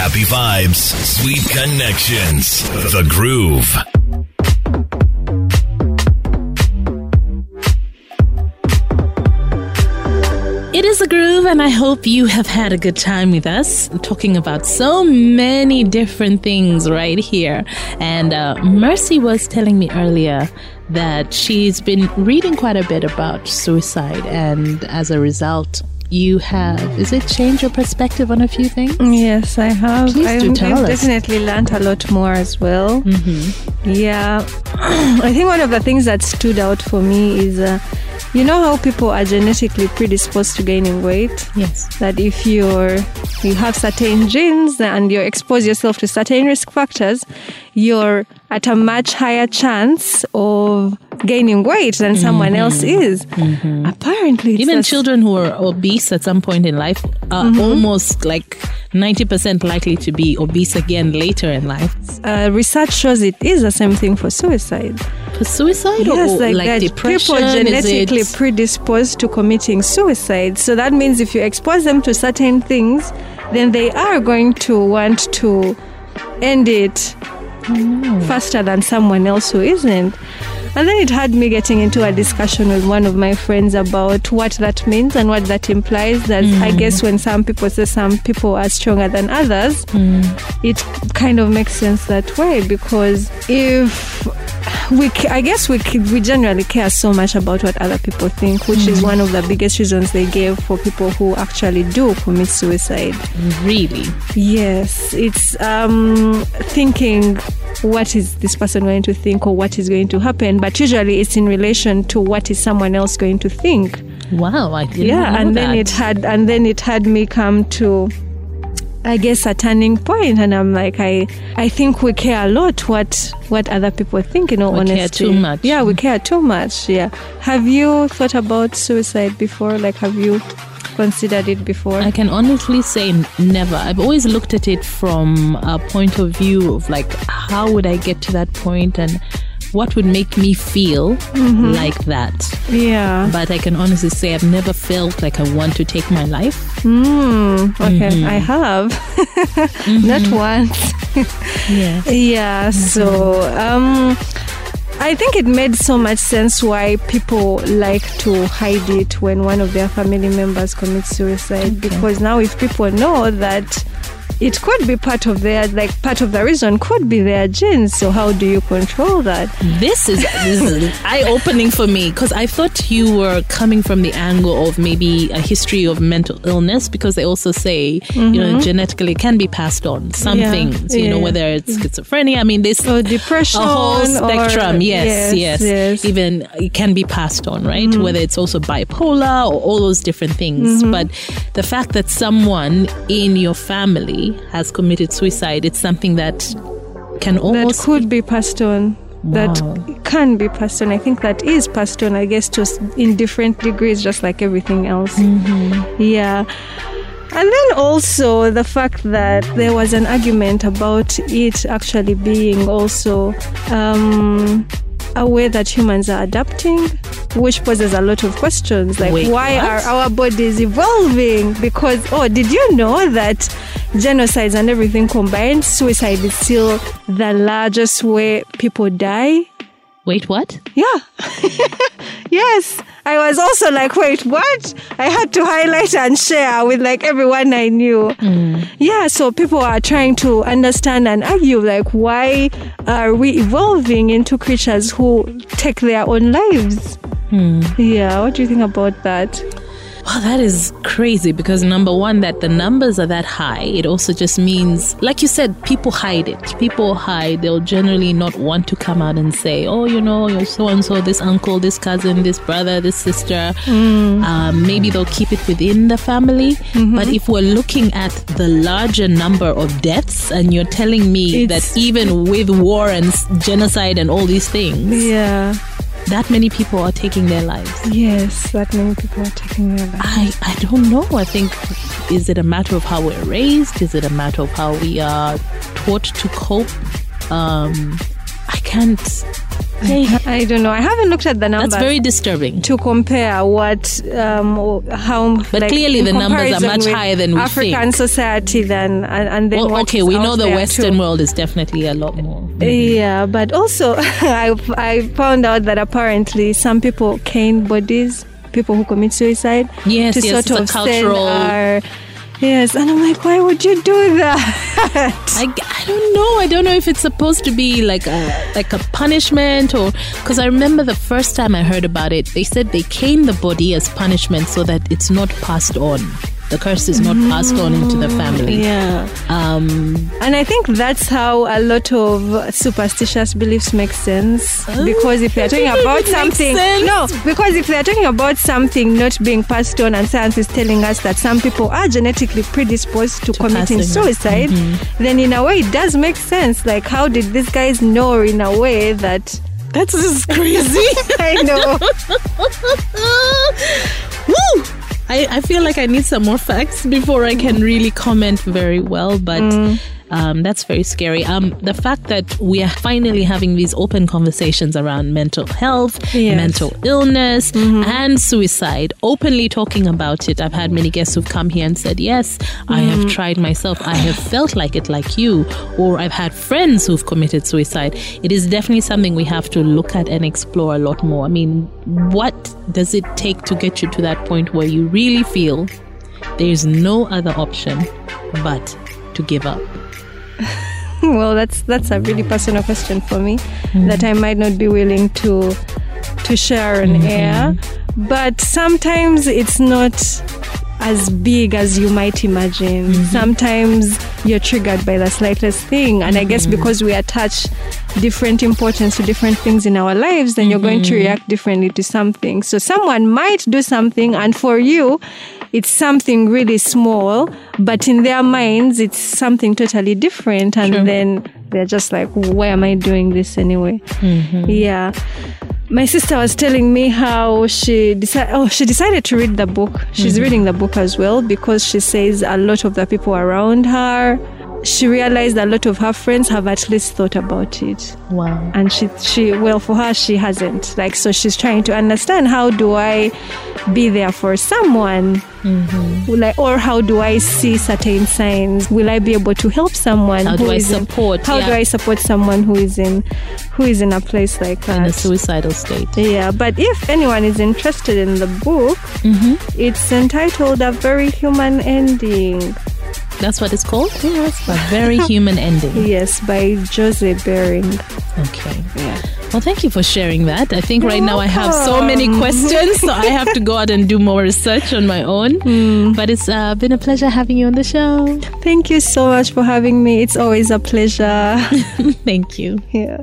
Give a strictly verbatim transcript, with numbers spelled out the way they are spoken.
Happy Vibes, Sweet Connections, The Groove. It is The Groove, and I hope you have had a good time with us. I'm talking about so many different things right here. And uh, Mercy was telling me earlier that she's been reading quite a bit about suicide, and as a result, you have, is it changed your perspective on a few things? Yes, I have. Please I've, do tell I've us. Definitely learned a lot more as well. Mm-hmm. Yeah. I think one of the things that stood out for me is, uh, you know how people are genetically predisposed to gaining weight? Yes. That if you're, you have certain genes and you expose yourself to certain risk factors, you're at a much higher chance of gaining weight than mm-hmm. someone else is. Mm-hmm. Apparently, it's even children who are obese at some point in life are mm-hmm. almost like ninety percent likely to be obese again later in life. Uh, research shows it is the same thing for suicide. For suicide, yes, or like, like depression? People genetically predisposed to committing suicide. So that means if you expose them to certain things, then they are going to want to end it oh. faster than someone else who isn't. And then it had me getting into a discussion with one of my friends about what that means and what that implies. That mm. I guess when some people say some people are stronger than others, mm. it kind of makes sense that way, because if we, I guess we we generally care so much about what other people think, which mm. is one of the biggest reasons they gave for people who actually do commit suicide. Really? Yes, it's um, thinking, what is this person going to think, or what is going to happen? But usually it's in relation to what is someone else going to think. Wow, I didn't yeah, know and that. Then it had, and then it had me come to, I guess, a turning point, and I'm like, I, I think we care a lot what what other people think. You know, honestly, we care too much. Yeah, we care too much. Yeah. Have you thought about suicide before? Like, have you considered it before? I can honestly say never. I've always looked at it from a point of view of like, how would I get to that point, and what would make me feel mm-hmm. like that? Yeah. But I can honestly say I've never felt like I want to take my life. Mm, okay, mm-hmm. I have. mm-hmm. Not once. yeah. Yeah, mm-hmm. so um, I think it made so much sense why people like to hide it when one of their family members commits suicide. Okay. Because now if people know that it could be part of their, like, part of the reason could be their genes. So how do you control that? This is, this is eye-opening for me, because I thought you were coming from the angle of maybe a history of mental illness, because they also say, mm-hmm. you know, genetically can be passed on. Some yeah. things, you yeah. know, whether it's schizophrenia. I mean, this or depression, a whole spectrum. Or, yes, yes, yes, yes. Even it can be passed on, right? Mm-hmm. Whether it's also bipolar or all those different things. Mm-hmm. But the fact that someone in your family has committed suicide, it's something that can almost, that could be passed on. Wow. That can be passed on. I think that is passed on, I guess, just in different degrees, just like everything else. Mm-hmm. Yeah. And then also the fact that there was an argument about it actually being also um, a way that humans are adapting, which poses a lot of questions, like, Wait, why what? are our bodies evolving? Because, oh, did you know that genocides and everything combined, suicide is still the largest way people die? Wait, what? Yeah. Yes. I was also like, wait, what? I had to highlight and share with, like, everyone I knew. Mm. Yeah, so people are trying to understand and argue, like, why are we evolving into creatures who take their own lives? Mm. Yeah, what do you think about that? Well, that is crazy, because number one, that the numbers are that high. It also just means, like you said, people hide it. People hide. They'll generally not want to come out and say, oh, you know, you're so-and-so, this uncle, this cousin, this brother, this sister. Mm. Um, maybe they'll keep it within the family. Mm-hmm. But if we're looking at the larger number of deaths, and you're telling me it's, that even with war and genocide and all these things, yeah, that many people are taking their lives. Yes, that many people are taking their lives. I, I don't know. I think, is it a matter of how we're raised? Is it a matter of how we are taught to cope? Um, I can't I don't know. I haven't looked at the numbers. That's very disturbing. To compare what, um, how, but like, clearly the numbers are much higher than we African think. African society than, and, and then well, what okay, we know the Western too. World is definitely a lot more. Mm-hmm. Yeah, but also I I found out that apparently some people cane bodies, people who commit suicide. Yes, to yes, sort it's of a cultural. Our, yes, and I'm like, why would you do that? I, I don't know. I don't know if it's supposed to be like a like a punishment or... Because I remember the first time I heard about it, they said they cane the body as punishment so that it's not passed on. The curse is not passed on into the family. Yeah. Um, and I think that's how a lot of superstitious beliefs make sense. Oh, because if they're talking about something... Sense. No, because if they're talking about something not being passed on and science is telling us that some people are genetically predisposed to, to committing suicide, mm-hmm. then in a way it does make sense. Like, how did these guys know in a way that... That's just crazy. I know. Woo! I, I feel like I need some more facts before I can really comment very well, but mm. um, that's very scary. Um, the fact that we are finally having these open conversations around mental health, yes. mental illness, mm-hmm. and suicide, openly talking about it. I've had many guests who've come here and said, yes, mm. I have tried myself. I have felt like it like you, or I've had friends who've committed suicide. It is definitely something we have to look at and explore a lot more. I mean, what does it take to get you to that point where you really feel there's no other option but to give up? Well, that's that's a really personal question for me mm. that I might not be willing to to share on mm-hmm. air. But sometimes it's not as big as you might imagine. Mm-hmm. Sometimes you're triggered by the slightest thing, and I guess mm-hmm. because we attach different importance to different things in our lives, then mm-hmm. you're going to react differently to something. So someone might do something, and for you it's something really small, but in their minds it's something totally different, and True. Then they're just like, why am I doing this anyway? Mm-hmm. Yeah. My sister was telling me how she decided, oh, she decided to read the book. She's mm-hmm. reading the book as well, because she says a lot of the people around her, she realized a lot of her friends have at least thought about it. Wow. And she, she, well, for her, she hasn't. Like, so she's trying to understand, how do I be there for someone? Mm-hmm. Will I, or how do I see certain signs? Will I be able to help someone? How who do I support? In, how yeah. do I support someone who is in, who is in a place like that? In a suicidal state. Yeah, but if anyone is interested in the book, mm-hmm. it's entitled A Very Human Ending. That's what it's called? Yes. A Very Human Ending. Yes, by Josie Behring. Okay. Yeah. Well, thank you for sharing that. I think You're right now welcome. I have so many questions, so I have to go out and do more research on my own. Mm. But it's uh, been a pleasure having you on the show. Thank you so much for having me. It's always a pleasure. Thank you. Yeah.